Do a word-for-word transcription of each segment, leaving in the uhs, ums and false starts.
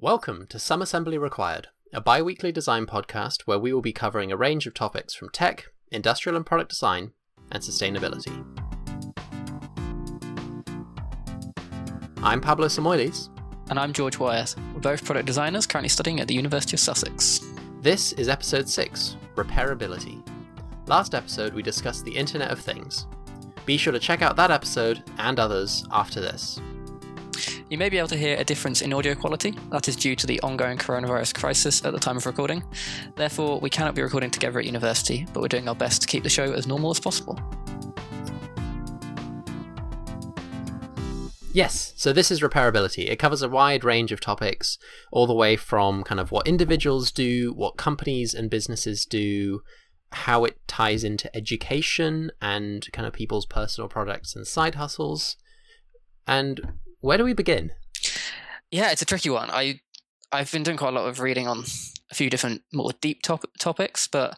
Welcome to Some Assembly Required, a bi-weekly design podcast where we will be covering a range of topics from tech, industrial and product design, and sustainability. I'm Pablo Samoylis. And I'm George Wyatt. We're both product designers currently studying at the University of Sussex. This is episode six, Repairability. Last episode we discussed the Internet of Things. Be sure to check out that episode and others after this. You may be able to hear a difference in audio quality. That is due to the ongoing coronavirus crisis at the time of recording. Therefore, we cannot be recording together at university, but we're doing our best to keep the show as normal as possible. Yes, so this is repairability. It covers a wide range of topics, all the way from kind of what individuals do, what companies and businesses do, how it ties into education and kind of people's personal products and side hustles, and where do we begin? Yeah, it's a tricky one. I, I've been doing quite a lot of reading on a few different more deep top, topics, but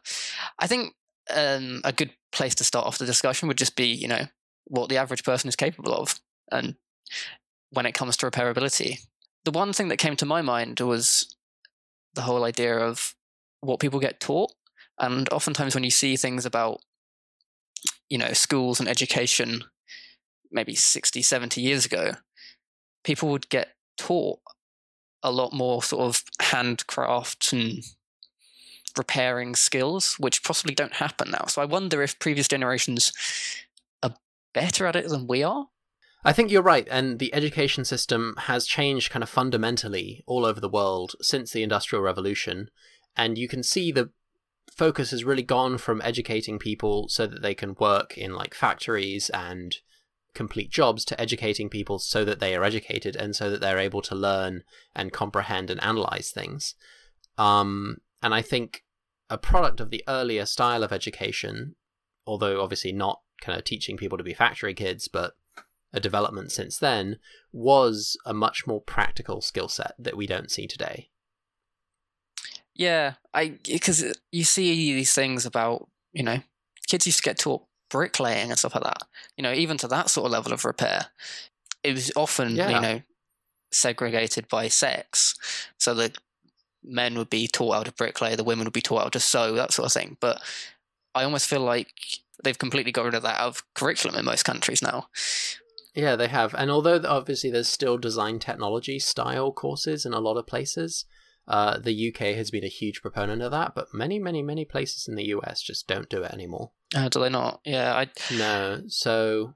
I think um, a good place to start off the discussion would just be, you know, what the average person is capable of. And when it comes to repairability, the one thing that came to my mind was the whole idea of what people get taught. And oftentimes when you see things about, you know, schools and education, maybe sixty, seventy years ago, people would get taught a lot more sort of handcraft and repairing skills, which possibly don't happen now. So I wonder if previous generations are better at it than we are. I think you're right. And the education system has changed kind of fundamentally all over the world since the Industrial Revolution. And you can see the focus has really gone from educating people so that they can work in like factories and complete jobs to educating people so that they are educated and so that they're able to learn and comprehend and analyze things. Um, and I think a product of the earlier style of education, although obviously not kind of teaching people to be factory kids, but a development since then, was a much more practical skill set that we don't see today. Yeah, I because you see these things about, you know, kids used to get taught bricklaying and stuff like that, you know, even to that sort of level of repair. It was often, yeah. you know, segregated by sex. So the men would be taught how to bricklay, the women would be taught how to sew, that sort of thing. But I almost feel like they've completely got rid of that out of curriculum in most countries now. Yeah, they have. And although obviously there's still design technology style courses in a lot of places, uh, the U K has been a huge proponent of that, but many, many, many places in the U S just don't do it anymore. Uh, do they not? Yeah. I... No. So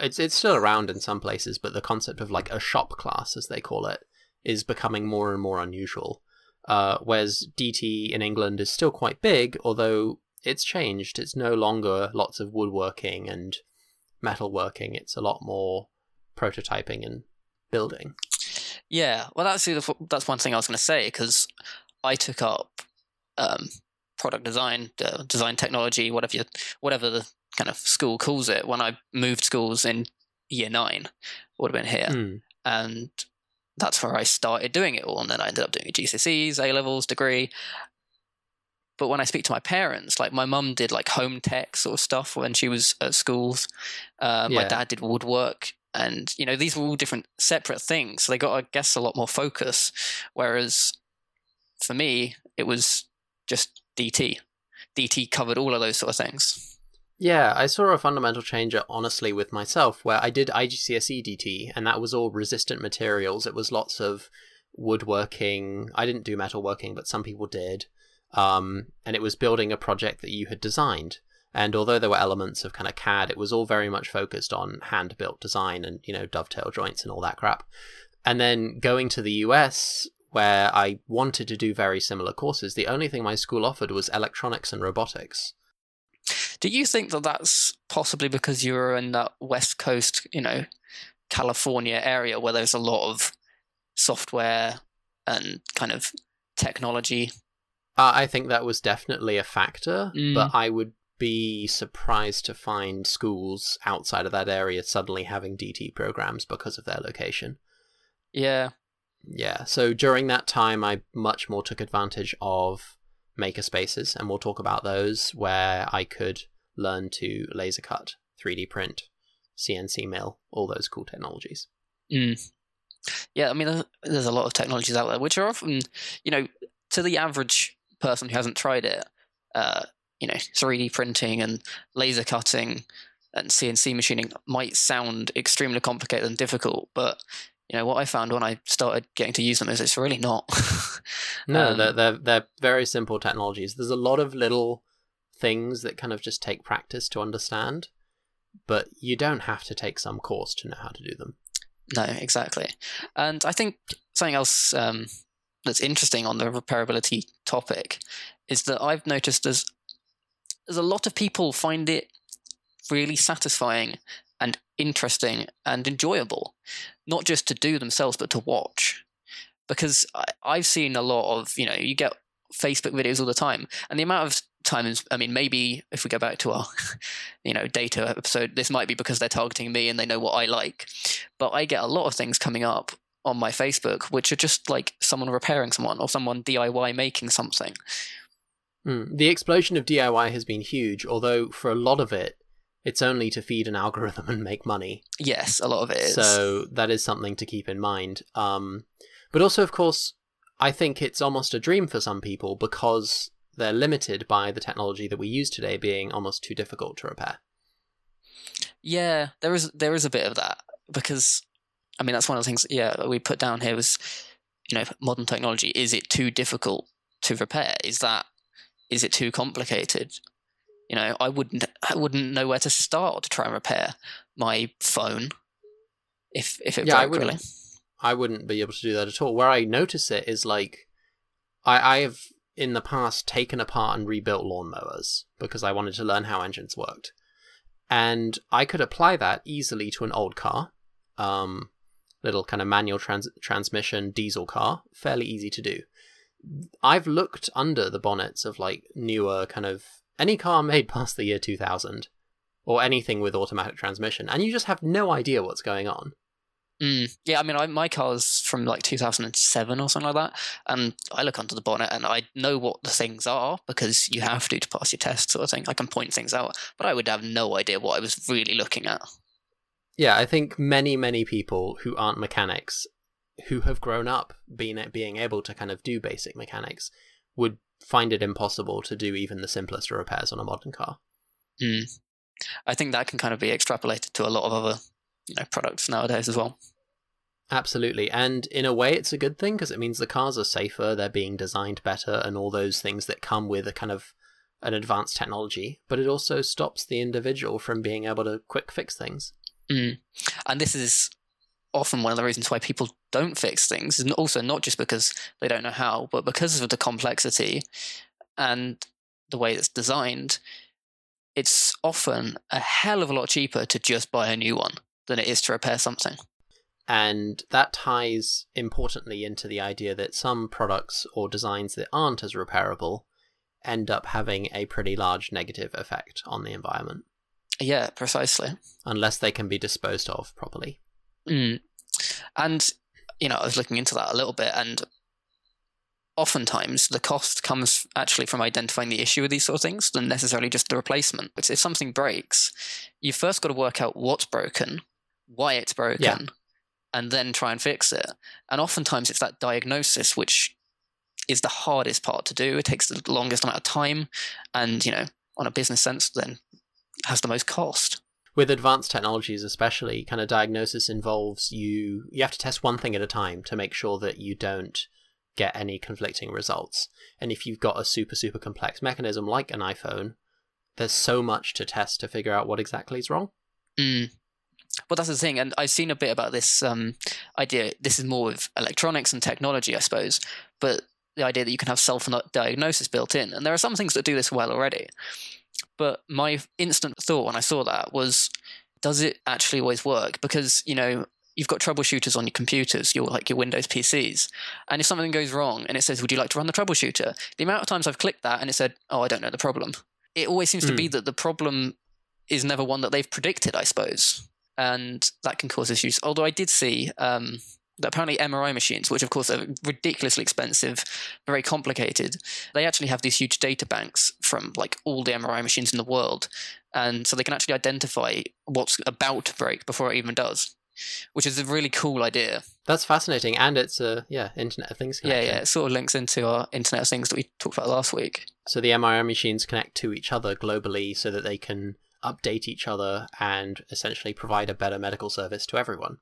it's it's still around in some places, but the concept of like a shop class, as they call it, is becoming more and more unusual. Uh, whereas D T in England is still quite big, although it's changed. It's no longer lots of woodworking and metalworking. It's a lot more prototyping and building. Yeah. Well, that's, that's one thing I was going to say, because I took up... Um, product design, uh, design technology, whatever you, whatever the kind of school calls it. When I moved schools in year nine, would have been here. Mm. And that's where I started doing it all. And then I ended up doing G C S Es, A-levels, degree. But when I speak to my parents, like my mum did like home tech sort of stuff when she was at schools. Uh, yeah. My dad did woodwork. And, you know, these were all different separate things. So they got, I guess, a lot more focus. Whereas for me, it was just D T. D T covered all of those sort of things. Yeah, I saw a fundamental change, honestly, with myself, where I did I G C S E D T, and that was all resistant materials. It was lots of woodworking. I didn't do metalworking, but some people did. Um, and it was building a project that you had designed. And although there were elements of kind of C A D, it was all very much focused on hand-built design and, you know, dovetail joints and all that crap. And then going to the U S, where I wanted to do very similar courses, the only thing my school offered was electronics and robotics. Do you think that that's possibly because you were in that West Coast, you know, California area where there's a lot of software and kind of technology? Uh, I think that was definitely a factor, mm. but I would be surprised to find schools outside of that area suddenly having D T programs because of their location. Yeah. Yeah, so during that time, I much more took advantage of makerspaces, and we'll talk about those, where I could learn to laser cut, three D print, C N C mill, all those cool technologies. Mm. Yeah, I mean, there's a lot of technologies out there which are often, you know, to the average person who hasn't tried it, uh, you know, three D printing and laser cutting and C N C machining might sound extremely complicated and difficult, but you know what I found when I started getting to use them is it's really not. No, um, they're, they're they're very simple technologies. There's a lot of little things that kind of just take practice to understand, but you don't have to take some course to know how to do them. No, exactly. And I think something else um, that's interesting on the repairability topic is that I've noticed there's there's a lot of people find it really satisfying and interesting and enjoyable, not just to do themselves, but to watch. Because I, I've seen a lot of, you know, you get Facebook videos all the time, and the amount of time is, I mean, maybe if we go back to our, you know, data episode, this might be because they're targeting me and they know what I like. But I get a lot of things coming up on my Facebook, which are just like someone repairing someone or someone D I Y making something. Mm. The explosion of D I Y has been huge, although for a lot of it, it's only to feed an algorithm and make money. Yes, a lot of it is. So that is something to keep in mind. Um, but also, of course, I think it's almost a dream for some people because they're limited by the technology that we use today being almost too difficult to repair. Yeah, there is there is a bit of that because, I mean, that's one of the things, yeah, we put down here was, you know, modern technology, is it too difficult to repair? Is that, is it too complicated? You know, I wouldn't I wouldn't know where to start to try and repair my phone if if it yeah, broke, I wouldn't, really. I wouldn't be able to do that at all. Where I notice it is like, I, I have in the past taken apart and rebuilt lawnmowers because I wanted to learn how engines worked. And I could apply that easily to an old car, um, little kind of manual trans- transmission diesel car, fairly easy to do. I've looked under the bonnets of like newer kind of, any car made past the year two thousand or anything with automatic transmission, and you just have no idea what's going on. Mm. Yeah, I mean, I, my car's from like two thousand seven or something like that, and I look under the bonnet and I know what the things are because you have to to pass your test sort of thing. I can point things out, but I would have no idea what I was really looking at. Yeah, I think many, many people who aren't mechanics, who have grown up being, being able to kind of do basic mechanics, would find it impossible to do even the simplest of repairs on a modern car. Mm. I think that can kind of be extrapolated to a lot of other, you know, products nowadays as well. Absolutely. And in a way, it's a good thing because it means the cars are safer, they're being designed better, and all those things that come with a kind of an advanced technology. But it also stops the individual from being able to quick fix things. Mm. And this is often one of the reasons why people don't fix things, and also not just because they don't know how, but because of the complexity and the way it's designed, it's often a hell of a lot cheaper to just buy a new one than it is to repair something. And that ties importantly into the idea that some products or designs that aren't as repairable end up having a pretty large negative effect on the environment. Yeah, precisely. Unless they can be disposed of properly. Mm. And, you know, I was looking into that a little bit, and oftentimes the cost comes actually from identifying the issue with these sort of things than necessarily just the replacement. Because if something breaks, you first got to work out what's broken, why it's broken, yeah, and then try and fix it. And oftentimes it's that diagnosis which is the hardest part to do. It takes the longest amount of time and, you know, on a business sense, then has the most cost. With advanced technologies especially, kind of diagnosis involves you, you have to test one thing at a time to make sure that you don't get any conflicting results. And if you've got a super, super complex mechanism like an iPhone, there's so much to test to figure out what exactly is wrong. Mm. Well, that's the thing. And I've seen a bit about this um, idea. This is more with electronics and technology, I suppose, but the idea that you can have self-diagnosis built in. And there are some things that do this well already. But my instant thought when I saw that was, does it actually always work? Because, you know, you've got troubleshooters on your computers, your like your Windows P Cs. And if something goes wrong and it says, would you like to run the troubleshooter? The amount of times I've clicked that and it said, oh, I don't know the problem. It always seems mm. to be that the problem is never one that they've predicted, I suppose. And that can cause issues. Although I did see um, that apparently M R I machines, which of course are ridiculously expensive, very complicated, they actually have these huge data banks from like all the M R I machines in the world. And so they can actually identify what's about to break before it even does. which is a really cool idea. That's fascinating. And it's a, yeah, Internet of Things connection. Yeah, yeah. It sort of links into our Internet of Things that we talked about last week. So the M R I machines connect to each other globally so that they can update each other and essentially provide a better medical service to everyone.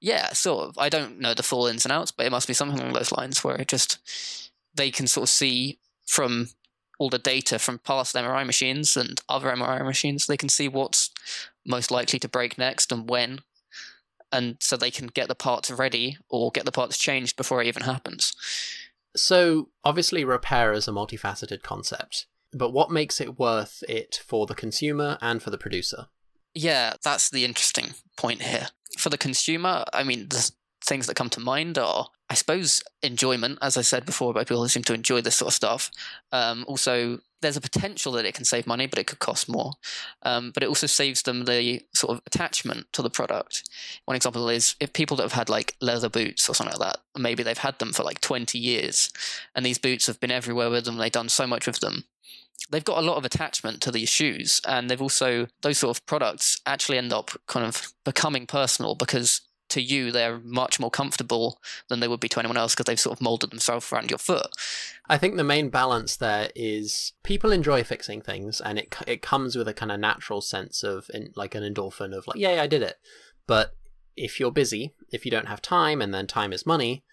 Yeah, sort of. I don't know the full ins and outs, but it must be something along those lines where it just, they can sort of see from all the data from past M R I machines and other M R I machines, they can see what's most likely to break next and when. And so they can get the parts ready or get the parts changed before it even happens. So obviously repair is a multifaceted concept, but what makes it worth it for the consumer and for the producer? Yeah, that's the interesting point here. For the consumer, I mean, the things that come to mind are, I suppose, enjoyment, as I said before, by people who seem to enjoy this sort of stuff. Um, also, there's a potential that it can save money, but it could cost more. Um, but it also saves them the sort of attachment to the product. One example is if people that have had like leather boots or something like that, maybe they've had them for like twenty years, and these boots have been everywhere with them, they've done so much with them. They've got a lot of attachment to these shoes, and they've also, those sort of products actually end up kind of becoming personal because to you, they're much more comfortable than they would be to anyone else because they've sort of molded themselves around your foot. I think the main balance there is people enjoy fixing things, and it it comes with a kind of natural sense of in, like an endorphin of like, yay, I did it. But if you're busy, if you don't have time, and then time is money,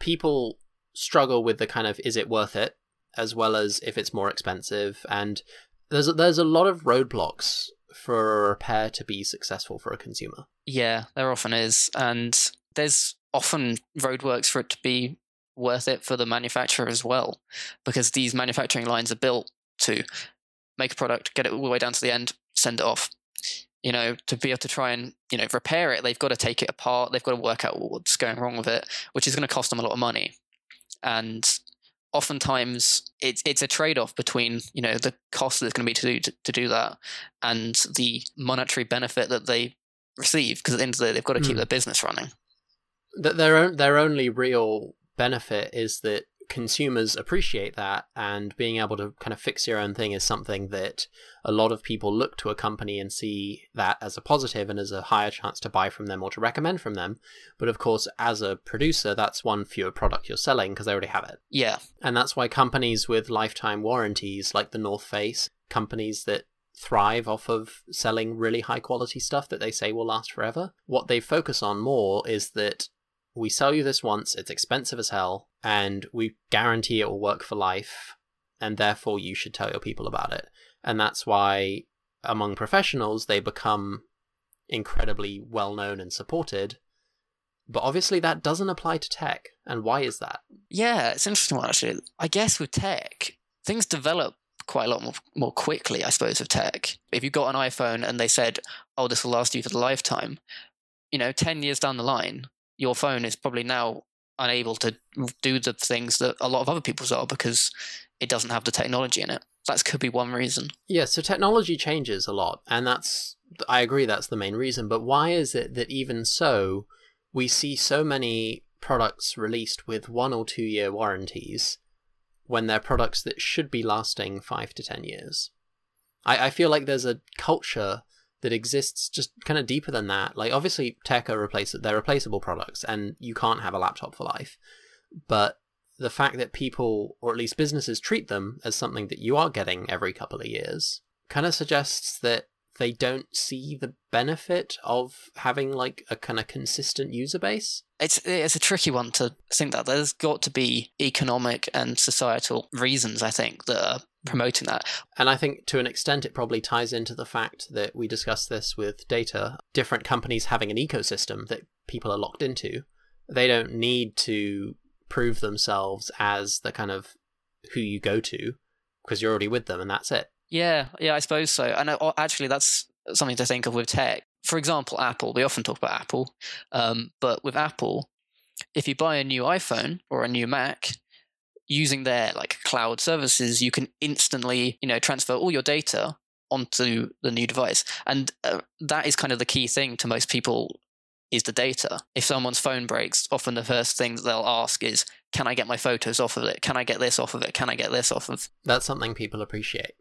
people struggle with the kind of, is it worth it? As well as if it's more expensive. And there's a, there's a lot of roadblocks for a repair to be successful for a consumer. Yeah, there often is. And there's often roadworks for it to be worth it for the manufacturer as well, because these manufacturing lines are built to make a product, get it all the way down to the end, send it off. You know, to be able to try and, you know, repair it, they've got to take it apart, they've got to work out what's going wrong with it, which is going to cost them a lot of money. And oftentimes it's it's a trade-off between, you know, the cost that's going to be to do, to, to do that and the monetary benefit that they receive, because at the end of the day, they've got to keep mm. their business running. Their, own, their only real benefit is that consumers appreciate that, and being able to kind of fix your own thing is something that a lot of people look to a company and see that as a positive and as a higher chance to buy from them or to recommend from them. But of course, as a producer, that's one fewer product you're selling because they already have it. Yeah. And that's why companies with lifetime warranties like the North Face, companies that thrive off of selling really high quality stuff that they say will last forever, what they focus on more is that we sell you this once, it's expensive as hell, and we guarantee it will work for life, and therefore you should tell your people about it. And that's why among professionals, they become incredibly well-known and supported. But obviously that doesn't apply to tech. And why is that? Yeah, it's an interesting one, actually. I guess with tech, things develop quite a lot more, more quickly, I suppose, with tech. If you got an iPhone and they said, oh, this will last you for the lifetime, you know, ten years down the line, your phone is probably now unable to do the things that a lot of other people's are because it doesn't have the technology in it. That could be one reason. Yeah, so technology changes a lot, and that's, I agree, that's the main reason. But why is it that even so, we see so many products released with one or two year warranties when they're products that should be lasting five to ten years? I, I feel like there's a culture that exists just kind of deeper than that. Like, obviously tech are replace- they're replaceable products and you can't have a laptop for life, but the fact that people, or at least businesses, treat them as something that you are getting every couple of years kind of suggests that they don't see the benefit of having like a kind of consistent user base. It's it's a tricky one to think that. There's got to be economic and societal reasons, I think, that are promoting that. And I think to an extent it probably ties into the fact that we discussed this with data, different companies having an ecosystem that people are locked into. They don't need to prove themselves as the kind of who you go to because you're already with them and that's it. Yeah, yeah, I suppose so. And actually that's something to think of with tech. For example, Apple. We often talk about Apple, um, but with Apple, if you buy a new iPhone or a new Mac, using their like cloud services, you can instantly, you know, transfer all your data onto the new device. And uh, that is kind of the key thing to most people is the data. If someone's phone breaks, often the first thing that they'll ask is, can I get my photos off of it? Can I get this off of it? Can I get this off of... That's something people appreciate.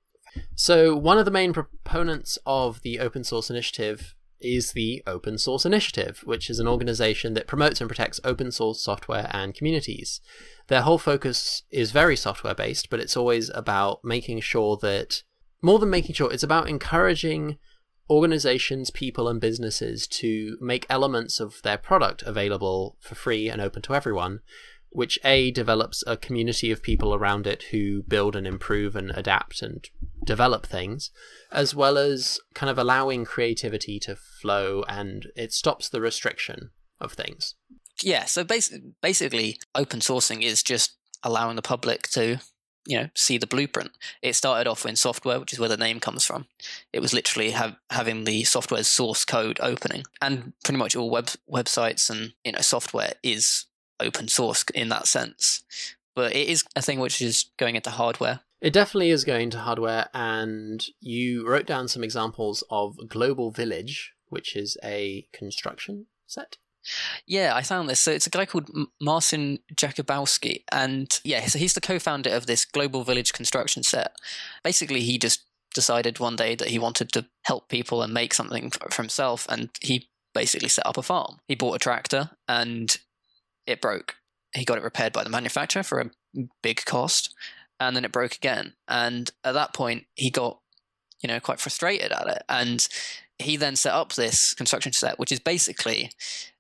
So one of the main proponents of the Open Source Initiative is the Open Source Initiative, which is an organization that promotes and protects open source software and communities. Their whole focus is very software based, but it's always about making sure that, more than making sure, it's about encouraging organizations, people, and businesses to make elements of their product available for free and open to everyone, which A, develops a community of people around it who build and improve and adapt and develop things, as well as kind of allowing creativity to flow, and it stops the restriction of things. Yeah, so basically, basically open sourcing is just allowing the public to, you know, see the blueprint. It started off in software, which is where the name comes from. It was literally have, having the software's source code opening, and pretty much all web websites and, you know, software is open source in that sense. But it is a thing which is going into hardware. It definitely is going to hardware, and you wrote down some examples of Global Village, which is a construction set. Yeah, I found this. So it's a guy called Marcin Jakubowski, and yeah, so he's the co-founder of this Global Village Construction Set. Basically, he just decided one day that he wanted to help people and make something for himself, and he basically set up a farm. He bought a tractor, and it broke. He got it repaired by the manufacturer for a big cost, and then it broke again. And at that point, he got, you know, quite frustrated at it, and he then set up this construction set, which is basically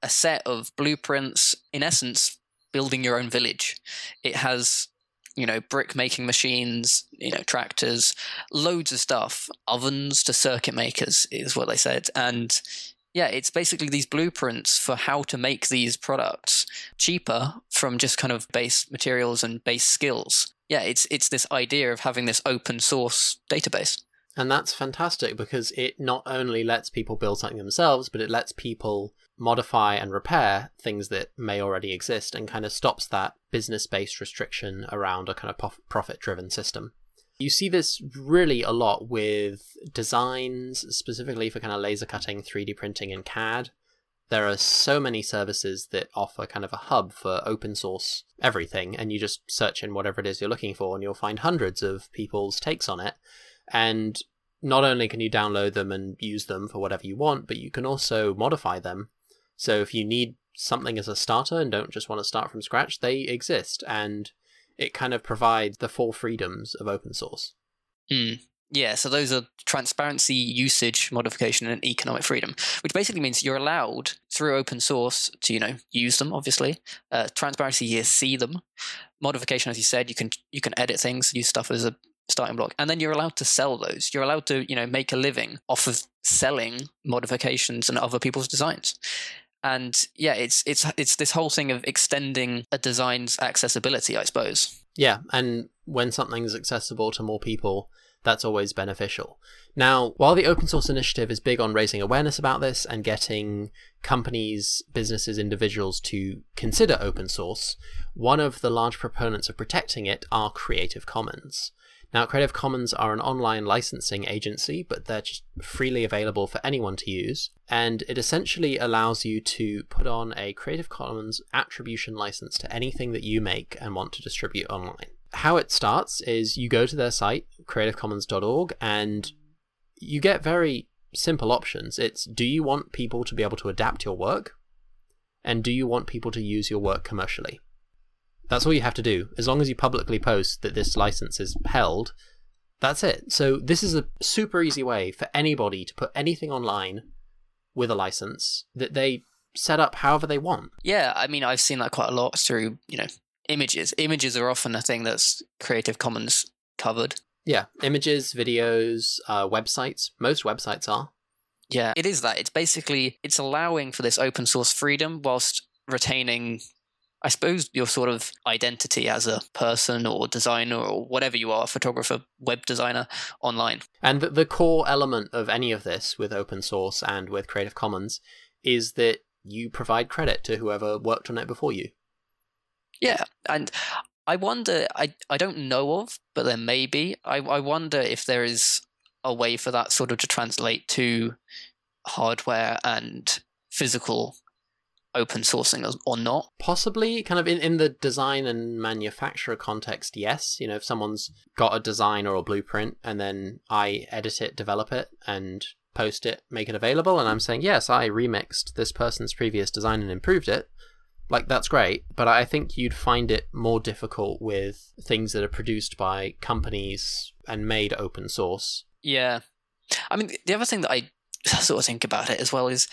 a set of blueprints, in essence, building your own village. It has, you know, brick making machines, you know, tractors, loads of stuff, ovens to circuit makers is what they said. And yeah, it's basically these blueprints for how to make these products cheaper from just kind of base materials and base skills. Yeah, it's it's this idea of having this open source database. And that's fantastic because it not only lets people build something themselves, but it lets people modify and repair things that may already exist and kind of stops that business-based restriction around a kind of profit-driven system. You see this really a lot with designs, specifically for kind of laser cutting, three D printing, and C A D. There are so many services that offer kind of a hub for open source everything, and you just search in whatever it is you're looking for, and you'll find hundreds of people's takes on it. And not only can you download them and use them for whatever you want, but you can also modify them. So if you need something as a starter and don't just want to start from scratch, they exist. And it kind of provides the four freedoms of open source. Mm. Yeah, so those are transparency, usage, modification, and economic freedom, which basically means you're allowed through open source to, you know, use them, obviously. Uh, transparency, you see them. Modification, as you said, you can you can edit things, use stuff as a starting block, and then you're allowed to sell those. You're allowed to, you know, make a living off of selling modifications and other people's designs. And yeah, it's it's it's this whole thing of extending a design's accessibility, I suppose. Yeah, and when something's accessible to more people, that's always beneficial. Now, while the Open Source Initiative is big on raising awareness about this and getting companies, businesses, individuals to consider open source, one of the large proponents of protecting it are Creative Commons. Now, Creative Commons are an online licensing agency, but they're just freely available for anyone to use. And it essentially allows you to put on a Creative Commons attribution license to anything that you make and want to distribute online. How it starts is you go to their site, creative commons dot org, and you get very simple options. It's, do you want people to be able to adapt your work? And do you want people to use your work commercially? That's all you have to do. As long as you publicly post that this license is held, that's it. So this is a super easy way for anybody to put anything online with a license that they set up however they want. Yeah, I mean, I've seen that quite a lot through, you know, images. Images are often a thing that's Creative Commons covered. Yeah, images, videos, uh, websites. Most websites are. Yeah, it is that. It's basically, it's allowing for this open source freedom whilst retaining, I suppose, your sort of identity as a person or designer or whatever you are, photographer, web designer, online. And the core element of any of this with open source and with Creative Commons is that you provide credit to whoever worked on it before you. Yeah, and I wonder, I, I don't know of, but there may be, I, I wonder if there is a way for that sort of to translate to hardware and physical open sourcing or not? Possibly, kind of in, in the design and manufacturer context, yes. You know, if someone's got a design or a blueprint and then I edit it, develop it, and post it, make it available, and I'm saying, yes, I remixed this person's previous design and improved it, like, that's great. But I think you'd find it more difficult with things that are produced by companies and made open source. Yeah. I mean, the other thing that I sort of think about it as well is,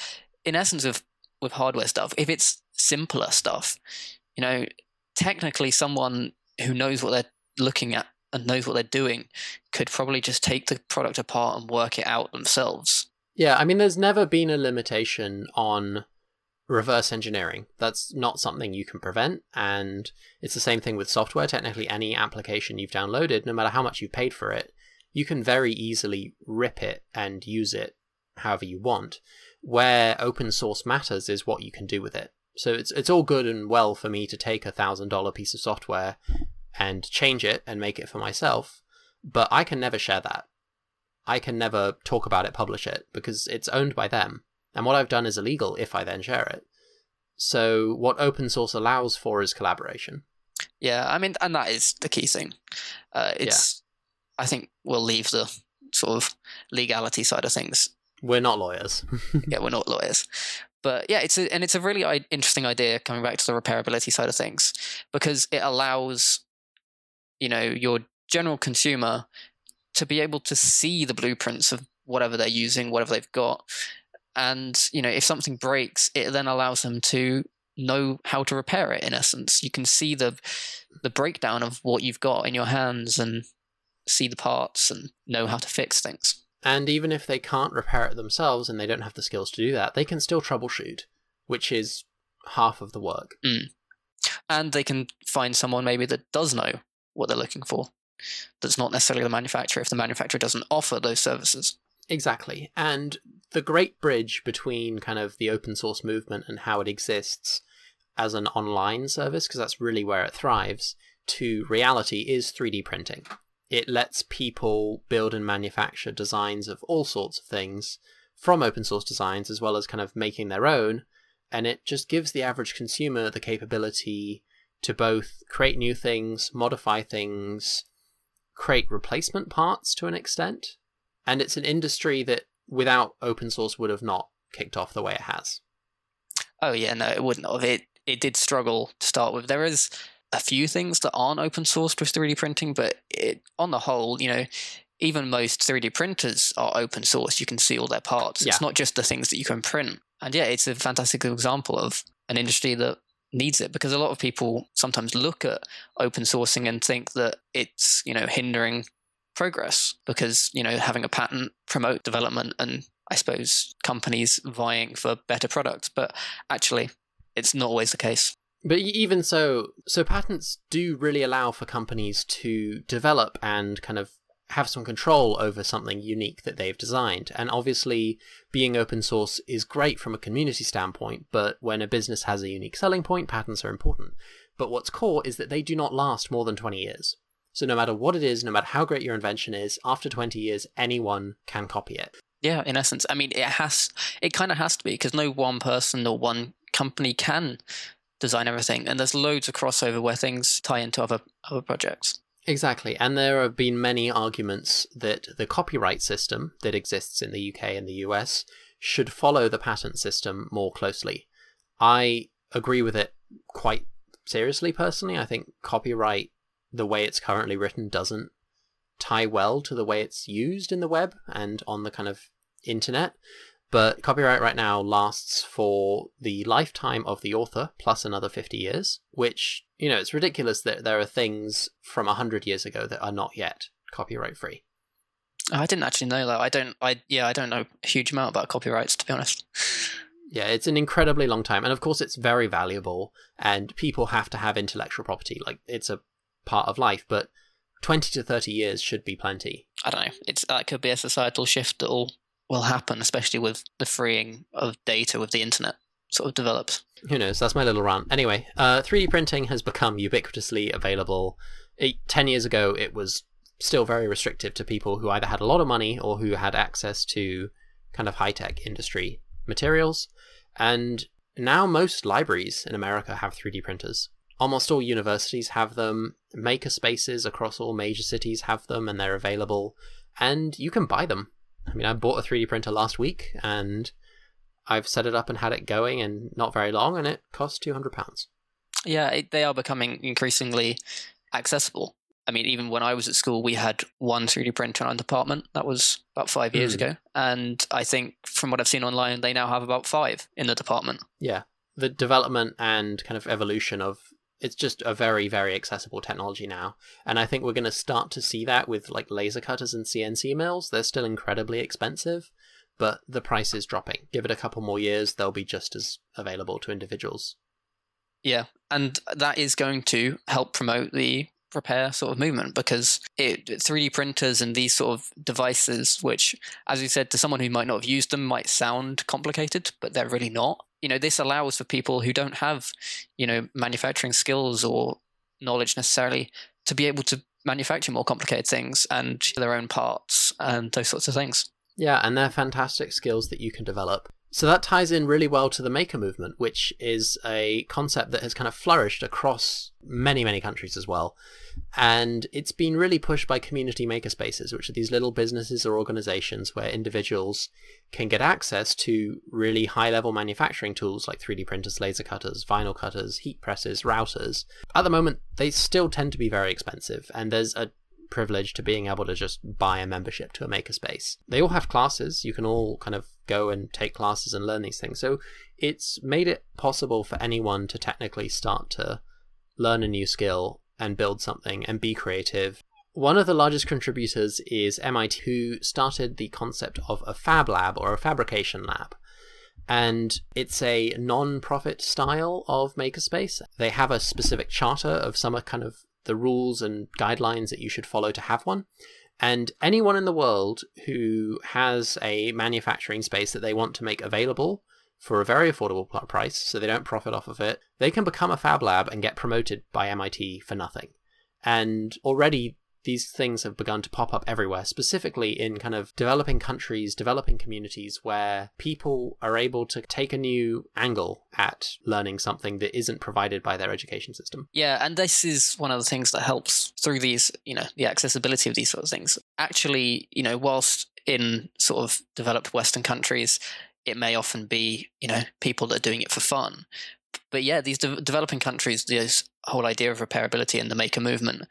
in essence, of with hardware stuff, if it's simpler stuff, you know, technically someone who knows what they're looking at and knows what they're doing could probably just take the product apart and work it out themselves. Yeah, I mean, there's never been a limitation on reverse engineering. That's not something you can prevent. And it's the same thing with software. Technically, any application you've downloaded, no matter how much you've paid for it, you can very easily rip it and use it however you want. Where open source matters is what you can do with it. So it's it's all good and well for me to take a one thousand dollars piece of software and change it and make it for myself, but I can never share that. I can never talk about it, publish it, because it's owned by them. And what I've done is illegal if I then share it. So what open source allows for is collaboration. Yeah, I mean, and that is the key thing. Uh, it's, yeah. I think we'll leave the sort of legality side of things. We're not lawyers. yeah, we're not lawyers. But yeah, it's a, and it's a really interesting idea, coming back to the repairability side of things, because it allows, you know, your general consumer to be able to see the blueprints of whatever they're using, whatever they've got. And, you know, if something breaks, it then allows them to know how to repair it, in essence. You can see the the breakdown of what you've got in your hands and see the parts and know how to fix things. And even if they can't repair it themselves and they don't have the skills to do that, they can still troubleshoot, which is half of the work. Mm. And they can find someone maybe that does know what they're looking for. That's not necessarily the manufacturer if the manufacturer doesn't offer those services. Exactly. And the great bridge between kind of the open source movement and how it exists as an online service, because that's really where it thrives, to reality is three D printing. It lets people build and manufacture designs of all sorts of things from open source designs, as well as kind of making their own. And it just gives the average consumer the capability to both create new things, modify things, create replacement parts to an extent. And it's an industry that without open source would have not kicked off the way it has. Oh yeah, no, it wouldn't have. It it did struggle to start with. There is a few things that aren't open sourced with three D printing, but it, on the whole, you know, even most three D printers are open source. You can see all their parts. Yeah. It's not just the things that you can print. And yeah, it's a fantastic example of an industry that needs it, because a lot of people sometimes look at open sourcing and think that it's, you know, hindering progress, because, you know, having a patent promote development and I suppose companies vying for better products, but actually it's not always the case. But even so, so patents do really allow for companies to develop and kind of have some control over something unique that they've designed. And obviously being open source is great from a community standpoint, but when a business has a unique selling point, patents are important. But what's core is that they do not last more than twenty years. So no matter what it is, no matter how great your invention is, after twenty years, anyone can copy it. Yeah, in essence. I mean, it has, it kind of has to be, because no one person or one company can design everything. And there's loads of crossover where things tie into other other projects. Exactly. And there have been many arguments that the copyright system that exists in the U K and the U S should follow the patent system more closely. I agree with it quite seriously, personally. I think copyright, the way it's currently written, doesn't tie well to the way it's used in the web and on the kind of internet. But copyright right now lasts for the lifetime of the author plus another fifty years, which, you know, it's ridiculous that there are things from one hundred years ago that are not yet copyright free. Oh, I didn't actually know that. I don't, I, yeah, I don't know a huge amount about copyrights, to be honest. Yeah, it's an incredibly long time. And of course, it's very valuable and people have to have intellectual property. Like, it's a part of life, but twenty to thirty years should be plenty. I don't know. It's that could be a societal shift that will will happen, especially with the freeing of data with the internet sort of develops. Who knows? That's my little rant. Anyway, uh, three D printing has become ubiquitously available. Eight, ten years ago, it was still very restrictive to people who either had a lot of money or who had access to kind of high-tech industry materials. And now most libraries in America have three D printers. Almost all universities have them, maker spaces across all major cities have them, and they're available, and you can buy them. I mean, I bought a three D printer last week and I've set it up and had it going in not very long, and it cost two hundred pounds. Yeah, it, they are becoming increasingly accessible. I mean, even when I was at school, we had one three D printer in our department. That was about five years mm. ago. And I think from what I've seen online, they now have about five in the department. Yeah. The development and kind of evolution of it's just a very, very accessible technology now. And I think we're going to start to see that with like laser cutters and C N C mills. They're still incredibly expensive, but the price is dropping. Give it a couple more years, they'll be just as available to individuals. Yeah. And that is going to help promote the repair sort of movement, because it three D printers and these sort of devices, which, as you said, to someone who might not have used them might sound complicated, but they're really not. You know, this allows for people who don't have, you know, manufacturing skills or knowledge necessarily to be able to manufacture more complicated things and their own parts and those sorts of things. Yeah, and they're fantastic skills that you can develop. So that ties in really well to the maker movement, which is a concept that has kind of flourished across many, many countries as well. And it's been really pushed by community makerspaces, which are these little businesses or organizations where individuals can get access to really high-level manufacturing tools like three D printers, laser cutters, vinyl cutters, heat presses, routers. At the moment, they still tend to be very expensive, and there's a privilege to being able to just buy a membership to a makerspace. They all have classes. You can all kind of go and take classes and learn these things. So it's made it possible for anyone to technically start to learn a new skill and build something and be creative. One of the largest contributors is M I T, who started the concept of a fab lab or a fabrication lab. And it's a non-profit style of makerspace. They have a specific charter of some kind of the rules and guidelines that you should follow to have one. And anyone in the world who has a manufacturing space that they want to make available for a very affordable price, so they don't profit off of it, they can become a fab lab and get promoted by M I T for nothing. And already these things have begun to pop up everywhere, specifically in kind of developing countries, developing communities where people are able to take a new angle at learning something that isn't provided by their education system. Yeah, and this is one of the things that helps through these, you know, the accessibility of these sort of things. Actually, you know, whilst in sort of developed Western countries, it may often be, you know, people that are doing it for fun. But yeah, these de- developing countries, this whole idea of repairability and the maker movement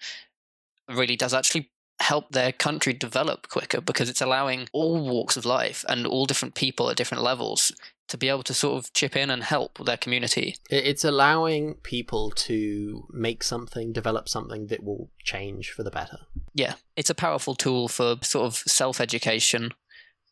really does actually help their country develop quicker, because it's allowing all walks of life and all different people at different levels to be able to sort of chip in and help their community. It's allowing people to make something, develop something that will change for the better. Yeah, it's a powerful tool for sort of self-education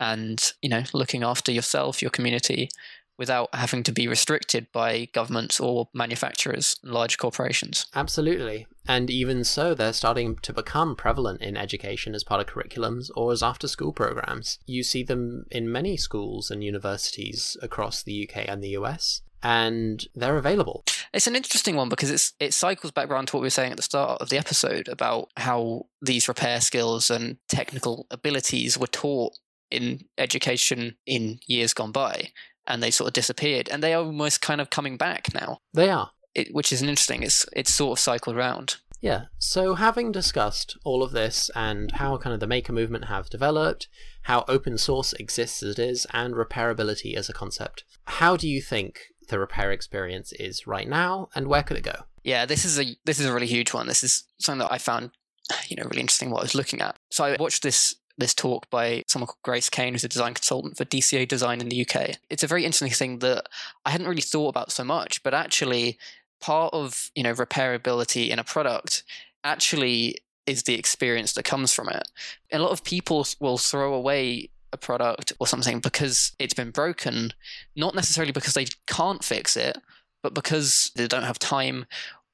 and, you know, looking after yourself, your community, without having to be restricted by governments or manufacturers and large corporations. Absolutely. And even so, they're starting to become prevalent in education as part of curriculums or as after-school programs. You see them in many schools and universities across the U K and the U S, and they're available. It's an interesting one because it's it cycles back around to what we were saying at the start of the episode about how these repair skills and technical abilities were taught in education in years gone by. And they sort of disappeared, and they are almost kind of coming back now. They are. It, which is interesting. It's it's sort of cycled around. Yeah. So having discussed all of this and how kind of the maker movement have developed, how open source exists as it is, and repairability as a concept, how do you think the repair experience is right now, and where could it go? Yeah, this is a this is a really huge one. This is something that I found, you know, really interesting what I was looking at. So I watched this this talk by someone called Grace Kane, who's a design consultant for D C A Design in the U K. It's a very interesting thing that I hadn't really thought about so much, but actually part of, you know, repairability in a product actually is the experience that comes from it. A lot of people will throw away a product or something because it's been broken, not necessarily because they can't fix it, but because they don't have time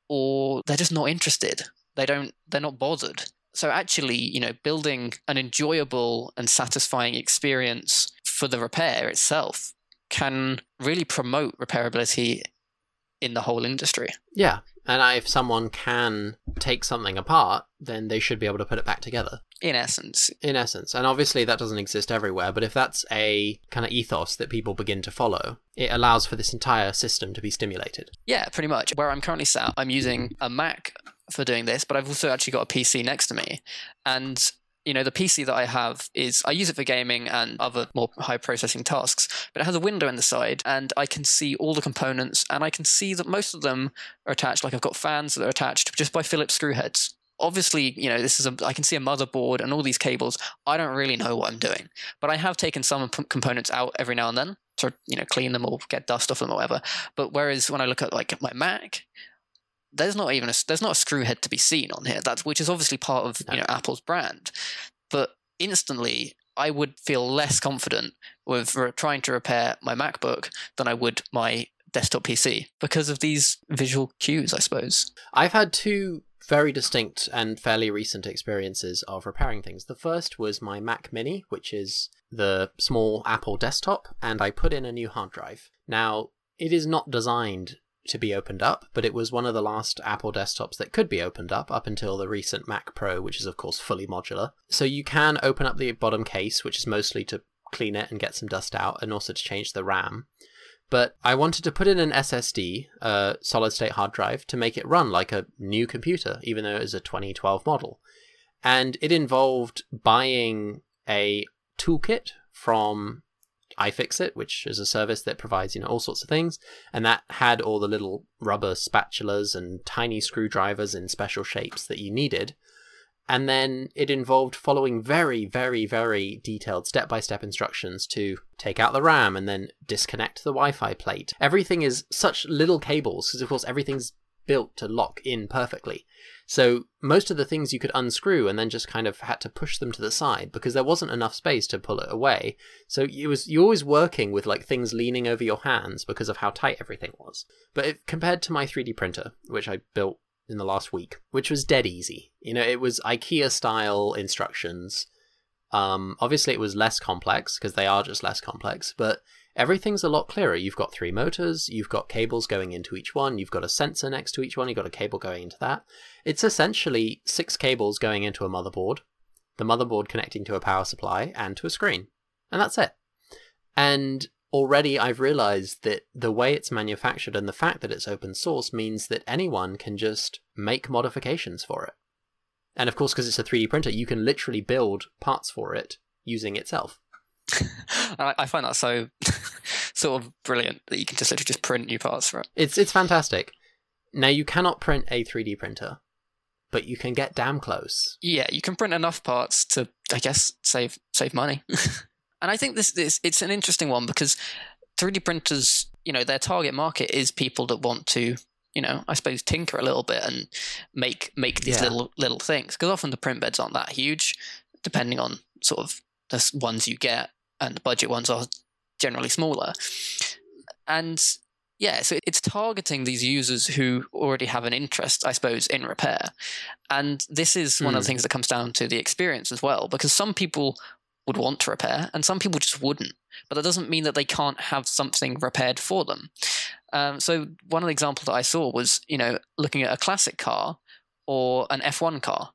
or they're just not interested. They don't, they're not bothered. So actually, you know, building an enjoyable and satisfying experience for the repair itself can really promote repairability in the whole industry. Yeah. And if someone can take something apart, then they should be able to put it back together. In essence. In essence. And obviously that doesn't exist everywhere, but if that's a kind of ethos that people begin to follow, it allows for this entire system to be stimulated. Yeah, pretty much. Where I'm currently sat, I'm using a Mac for doing this, but I've also actually got a P C next to me. And you know, the P C that I have is, I use it for gaming and other more high processing tasks, but it has a window in the side and I can see all the components, and I can see that most of them are attached. Like I've got fans that are attached just by Phillips screw heads. Obviously, you know, this is a, I can see a motherboard and all these cables. I don't really know what I'm doing, but I have taken some components out every now and then to, you know, clean them or get dust off them or whatever. But whereas when I look at like my Mac, there's not even a, there's not a screw head to be seen on here. That's, which is obviously part of, you know, Apple's brand, but instantly I would feel less confident with trying to repair my MacBook than I would my desktop P C because of these visual cues, I suppose. I've had two very distinct and fairly recent experiences of repairing things. The first was my Mac Mini, which is the small Apple desktop, and I put in a new hard drive. Now, it is not designed to be opened up, but it was one of the last Apple desktops that could be opened up, up until the recent Mac Pro, which is of course fully modular. So you can open up the bottom case, which is mostly to clean it and get some dust out, and also to change the RAM. But I wanted to put in an S S D, a solid state hard drive, to make it run like a new computer, even though it is a twenty twelve model. And it involved buying a toolkit from iFixit, which is a service that provides, you know, all sorts of things, and that had all the little rubber spatulas and tiny screwdrivers in special shapes that you needed. And then it involved following very, very, very detailed step-by-step instructions to take out the RAM and then disconnect the Wi-Fi plate. Everything is such little cables, because of course everything's built to lock in perfectly. So most of the things you could unscrew and then just kind of had to push them to the side because there wasn't enough space to pull it away. So it was, you're always working with like things leaning over your hands because of how tight everything was. But it, compared to my three D printer, which I built in the last week, which was dead easy. You know, it was IKEA style instructions. Um, obviously it was less complex because they are just less complex, but everything's a lot clearer. You've got three motors, you've got cables going into each one, you've got a sensor next to each one, you've got a cable going into that. It's essentially six cables going into a motherboard, the motherboard connecting to a power supply and to a screen, and that's it. And already I've realized that the way it's manufactured and the fact that it's open source means that anyone can just make modifications for it. And of course, because it's a three D printer, you can literally build parts for it using itself. I find that so sort of brilliant that you can just literally just print new parts for it. It's it's fantastic. Now, you cannot print a three D printer, but you can get damn close. Yeah, you can print enough parts to, I guess, save save money. And I think this, this it's an interesting one because three D printers, you know, their target market is people that want to, you know, I suppose tinker a little bit and make make these yeah. little little things, because often the print beds aren't that huge, depending on sort of the ones you get, and the budget ones are generally smaller. And yeah, so it's targeting these users who already have an interest, I suppose, in repair. And this is one mm. of the things that comes down to the experience as well, because some people would want to repair and some people just wouldn't, but that doesn't mean that they can't have something repaired for them. Um, so one of the examples that I saw was, you know, looking at a classic car or an F one car.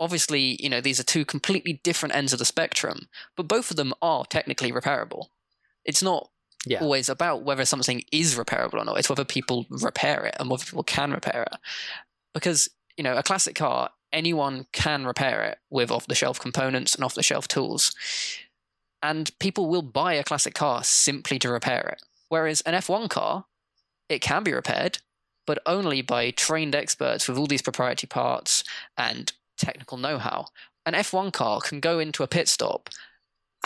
Obviously, you know, these are two completely different ends of the spectrum, but both of them are technically repairable. It's not yeah. always about whether something is repairable or not. It's whether people repair it and whether people can repair it. Because, you know, a classic car, anyone can repair it with off-the-shelf components and off-the-shelf tools. And people will buy a classic car simply to repair it. Whereas an F one car, it can be repaired, but only by trained experts with all these proprietary parts and technical know-how. An F one car can go into a pit stop,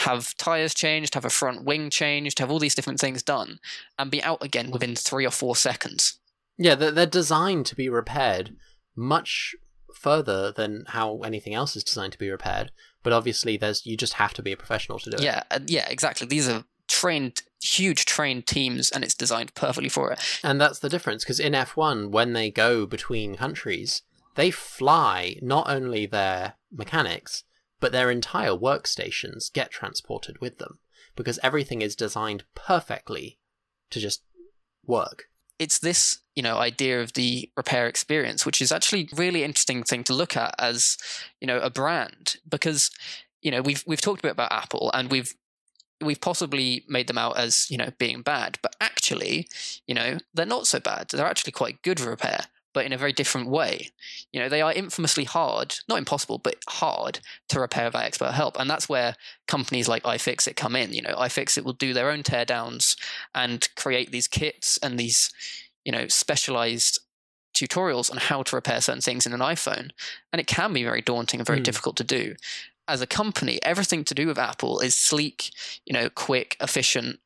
have tires changed, have a front wing changed, have all these different things done, and be out again within three or four seconds. Yeah, they're designed to be repaired much further than how anything else is designed to be repaired. But obviously, there's you just have to be a professional to do it. Yeah, yeah, exactly. These are trained, huge trained teams, and it's designed perfectly for it. And that's the difference, because in F one, when they go between countries, they fly not only their mechanics, but their entire workstations get transported with them because everything is designed perfectly to just work. It's this, you know, idea of the repair experience, which is actually a really interesting thing to look at as, you know, a brand, because, you know, we've we've talked a bit about Apple and we've we've possibly made them out as, you know, being bad, but actually, you know, they're not so bad. They're actually quite good for repair. but in a very different way. You know, they are infamously hard, not impossible, but hard to repair without expert help. And that's where companies like iFixit come in. You know, iFixit will do their own teardowns and create these kits and these, you know, specialized tutorials on how to repair certain things in an iPhone. And it can be very daunting and very mm. difficult to do. As a company, everything to do with Apple is sleek, you know, quick, efficient,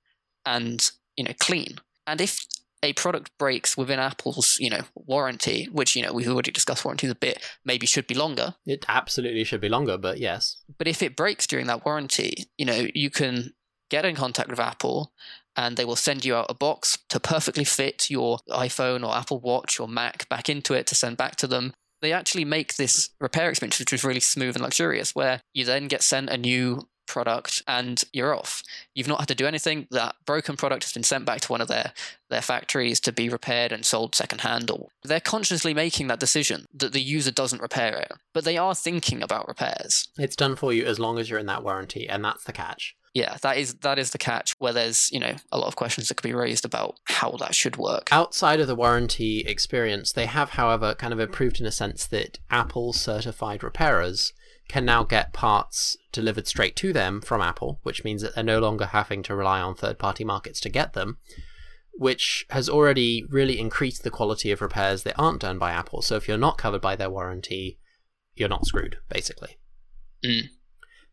and, you know, clean. And if a product breaks within Apple's, you know, warranty, which, you know, we've already discussed warranties a bit, maybe should be longer. It absolutely should be longer, but yes. But if it breaks during that warranty, you know, you can get in contact with Apple and they will send you out a box to perfectly fit your iPhone or Apple Watch or Mac back into it to send back to them. They actually make this repair experience, which is really smooth and luxurious, where you then get sent a new product and you're off. You've not had to do anything. That broken product has been sent back to one of their their factories to be repaired and sold secondhand. Or they're consciously making that decision that the user doesn't repair it, but they are thinking about repairs. It's done for you as long as you're in that warranty, and that's the catch. Yeah, that is that is the catch, where there's, you know, a lot of questions that could be raised about how that should work. Outside of the warranty experience, they have, however, kind of improved in a sense that Apple certified repairers can now get parts delivered straight to them from Apple, which means that they're no longer having to rely on third-party markets to get them, which has already really increased the quality of repairs that aren't done by Apple. So if you're not covered by their warranty, you're not screwed, basically. Mm.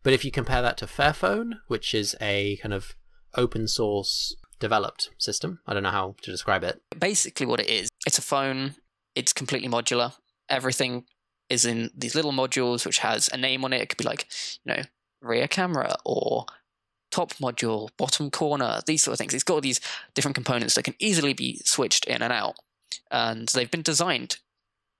But if you compare that to Fairphone, which is a kind of open source developed system, I don't know how to describe it. Basically what it is, it's a phone, it's completely modular. Everything is in these little modules, which has a name on it. It could be like, you know, rear camera or top module, bottom corner, these sort of things. It's got all these different components that can easily be switched in and out. And they've been designed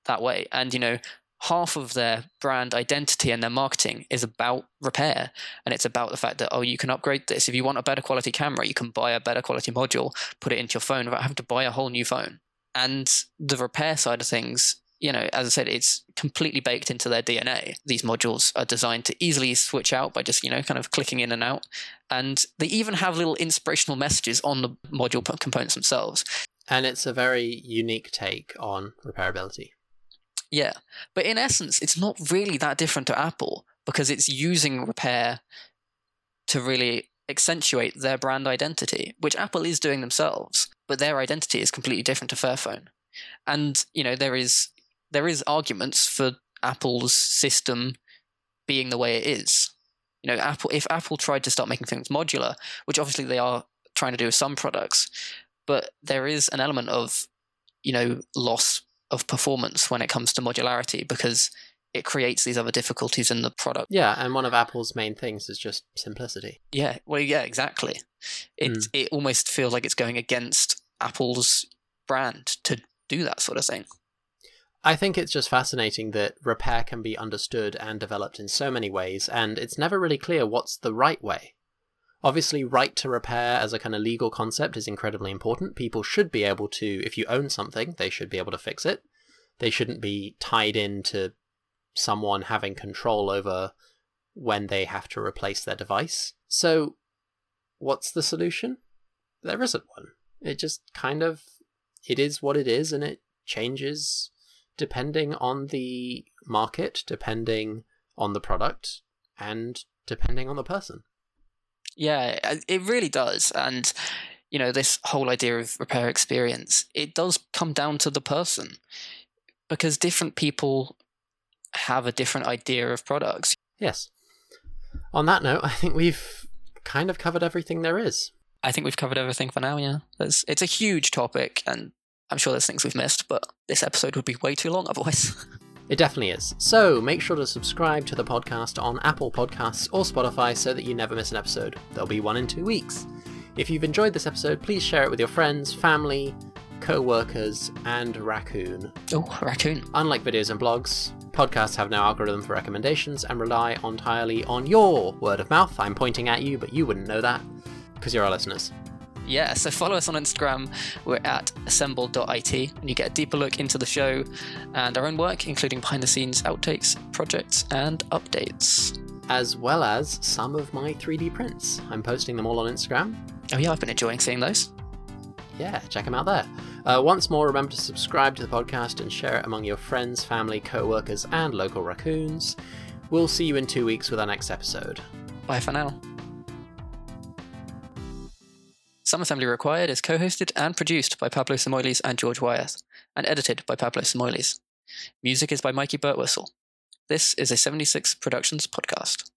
that way. And, you know, half of their brand identity and their marketing is about repair. And it's about the fact that, oh, you can upgrade this. If you want a better quality camera, you can buy a better quality module, put it into your phone without having to buy a whole new phone. And the repair side of things, you know, as I said, it's completely baked into their D N A. These modules are designed to easily switch out by just, you know, kind of clicking in and out. And they even have little inspirational messages on the module components themselves. And it's a very unique take on repairability. Yeah, but in essence, it's not really that different to Apple, because it's using repair to really accentuate their brand identity, which Apple is doing themselves, but their identity is completely different to Fairphone. And, you know, there is there is arguments for Apple's system being the way it is. You know, Apple if Apple tried to start making things modular, which obviously they are trying to do with some products, but there is an element of, you know, loss of performance when it comes to modularity, because it creates these other difficulties in the product. Yeah, and one of Apple's main things is just simplicity. Yeah, well, yeah, exactly. It mm. it almost feels like it's going against Apple's brand to do that sort of thing. I think it's just fascinating that repair can be understood and developed in so many ways, and it's never really clear what's the right way. Obviously, right to repair as a kind of legal concept is incredibly important. People should be able to, if you own something, they should be able to fix it. They shouldn't be tied into someone having control over when they have to replace their device. So what's the solution? There isn't one. It just kind of, it is what it is, and it changes depending on the market, depending on the product, and depending on the person. Yeah, it really does. And, you know, this whole idea of repair experience, it does come down to the person, because different people have a different idea of products. Yes. On that note, I think we've kind of covered everything there is. I think we've covered everything for now, yeah. It's, it's a huge topic, and I'm sure there's things we've missed, but this episode would be way too long otherwise. It definitely is. So make sure to subscribe to the podcast on Apple Podcasts or Spotify so that you never miss an episode. There'll be one in two weeks. If you've enjoyed this episode, please share it with your friends, family, co-workers, and Raccoon. Oh, Raccoon. Unlike videos and blogs, podcasts have no algorithm for recommendations and rely entirely on your word of mouth. I'm pointing at you, but you wouldn't know that because you're our listeners. Yeah, so follow us on Instagram. We're at assemble dot I T, and you get a deeper look into the show and our own work, including behind-the-scenes outtakes, projects, and updates. As well as some of my three D prints. I'm posting them all on Instagram. Oh yeah, I've been enjoying seeing those. yeah, check them out there. Uh, once more, remember to subscribe to the podcast and share it among your friends, family, co-workers, and local raccoons. We'll see you in two weeks with our next episode. Bye for now. Some Assembly Required is co-hosted and produced by Pablo Samoylis and George Wyatt, and edited by Pablo Samoylis. Music is by Mikey Birtwistle. This is a seventy-six Productions podcast.